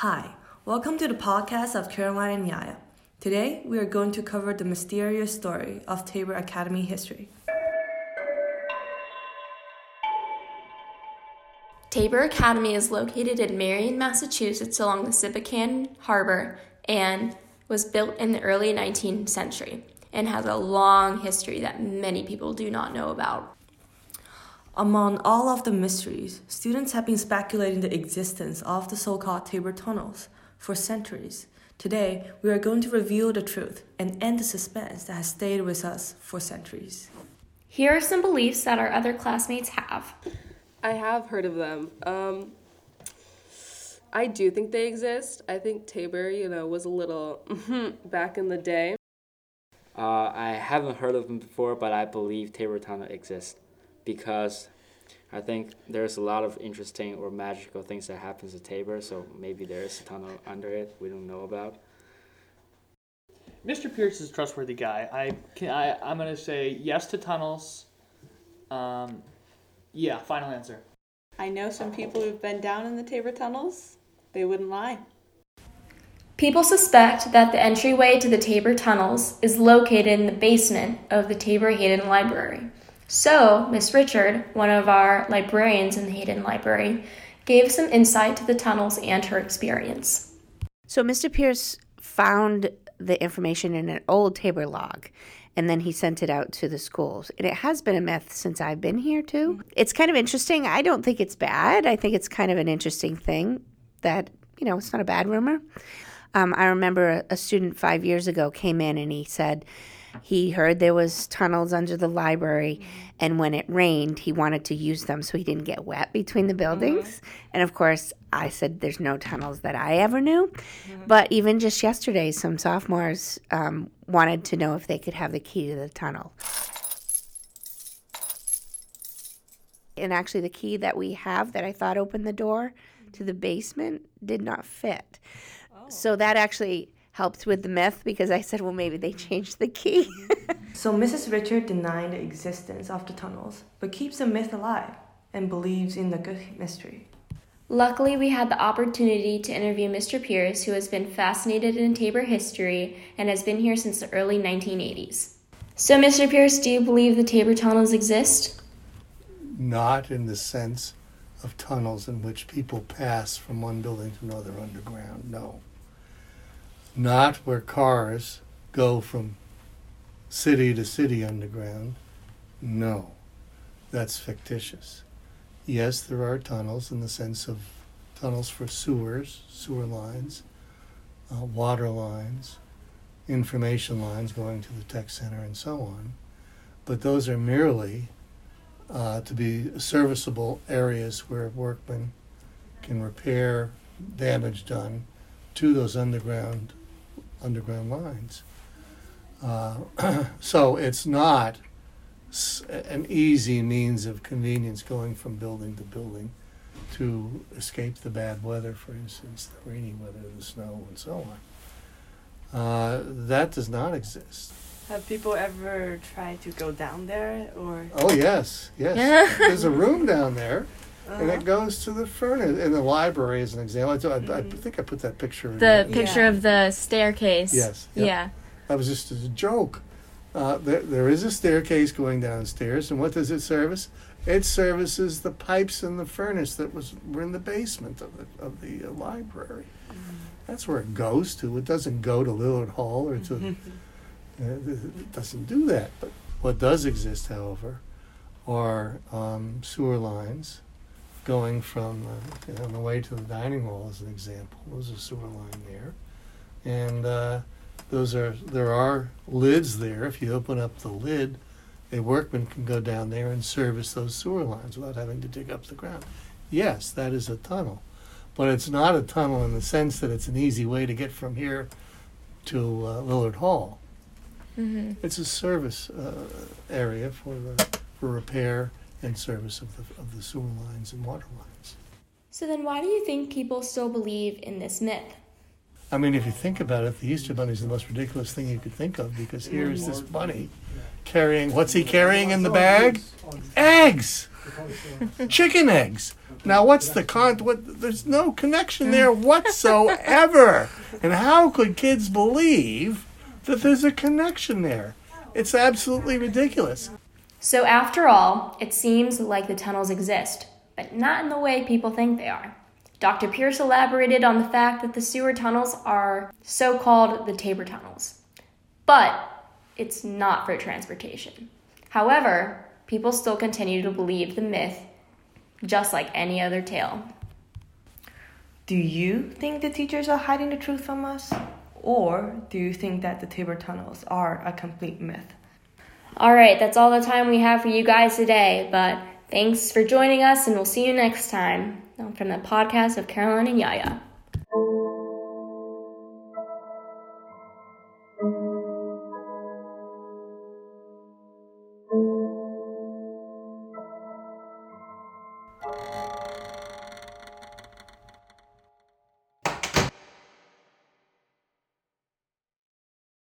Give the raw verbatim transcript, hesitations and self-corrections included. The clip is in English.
Hi, welcome to the podcast of Caroline and Yaya. Today, we are going to cover the mysterious story of Tabor Academy history. Tabor Academy is located in Marion, Massachusetts along the Sipican Harbor and was built in the early nineteenth century and has a long history that many people do not know about. Among all of the mysteries, students have been speculating the existence of the so-called Tabor tunnels for centuries. Today, we are going to reveal the truth and end the suspense that has stayed with us for centuries. Here are some beliefs that our other classmates have. I have heard of them. Um, I do think they exist. I think Tabor, you know, was a little back in the day. Uh, I haven't heard of them before, but I believe Tabor tunnel exists. Because I think there's a lot of interesting or magical things that happens at Tabor, so maybe there is a tunnel under it we don't know about. Mister Pierce is a trustworthy guy. I can, I I'm gonna say yes to tunnels. Um, yeah, final answer. I know some people who've been down in the Tabor tunnels. They wouldn't lie. People suspect that the entryway to the Tabor tunnels is located in the basement of the Tabor Hayden Library. So, Miz Richard, one of our librarians in the Hayden Library, gave some insight to the tunnels and her experience. So, Mister Pierce found the information in an old Tabor log, and then he sent it out to the schools. And it has been a myth since I've been here, too. It's kind of interesting. I don't think it's bad. I think it's kind of an interesting thing that, you know, it's not a bad rumor. Um, I remember a student five years ago came in and he said, he heard there was tunnels under the library, and when it rained, he wanted to use them so he didn't get wet between the buildings. Mm-hmm. And, of course, I said there's no tunnels that I ever knew. Mm-hmm. But even just yesterday, some sophomores um, wanted to know if they could have the key to the tunnel. And actually the key that we have that I thought opened the door to the basement did not fit. Oh. So that actually helped with the myth because I said, well, maybe they changed the key. So Missus Richard denied the existence of the tunnels, but keeps the myth alive and believes in the good mystery. Luckily, we had the opportunity to interview Mister Pierce, who has been fascinated in Tabor history and has been here since the early nineteen eighties. So, Mister Pierce, do you believe the Tabor tunnels exist? Not in the sense of tunnels in which people pass from one building to another underground, no. Not where cars go from city to city underground. No, that's fictitious. Yes, there are tunnels in the sense of tunnels for sewers, sewer lines, uh, water lines, information lines going to the tech center and so on. But those are merely uh, to be serviceable areas where workmen can repair damage done to those underground underground lines. Uh, so it's not s- an easy means of convenience going from building to building to escape the bad weather, for instance, the rainy weather, the snow, and so on. Uh, that does not exist. Have people ever tried to go down there? Or? Oh, yes, yes. There's a room down there. Uh-huh. And it goes to the furnace in the library as an example. I, mm-hmm. I, I think I put that picture. The in The picture yeah. of the staircase. Yes. Yep. Yeah. That was just a joke. Uh, there, there is a staircase going downstairs, and what does it service? It services the pipes in the furnace that was were in the basement of the of the uh, library. Mm-hmm. That's where it goes to. It doesn't go to Lillard Hall or to. uh, it doesn't do that. But what does exist, however, are um, sewer lines. Going from uh, on the way to the dining hall, as an example, there's a sewer line there, and uh, those are there are lids there. If you open up the lid, a workman can go down there and service those sewer lines without having to dig up the ground. Yes, that is a tunnel, but it's not a tunnel in the sense that it's an easy way to get from here to uh, Lillard Hall. Mm-hmm. It's a service uh, area for the, for repair and service of the, of the sewer lines and water lines. So then why do you think people still believe in this myth? I mean, if you think about it, the Easter Bunny is the most ridiculous thing you could think of, because here is this bunny carrying, what's he carrying in the bag? Eggs! Chicken eggs. Now, what's the con? What, there's no connection there whatsoever. And how could kids believe that there's a connection there? It's absolutely ridiculous. So after all, it seems like the tunnels exist, but not in the way people think they are. Doctor Pierce elaborated on the fact that the sewer tunnels are so-called the Tabor tunnels, but it's not for transportation. However, people still continue to believe the myth, just like any other tale. Do you think the teachers are hiding the truth from us? Or do you think that the Tabor tunnels are a complete myth? All right, that's all the time we have for you guys today, but thanks for joining us, and we'll see you next time from the podcast of Caroline and Yaya.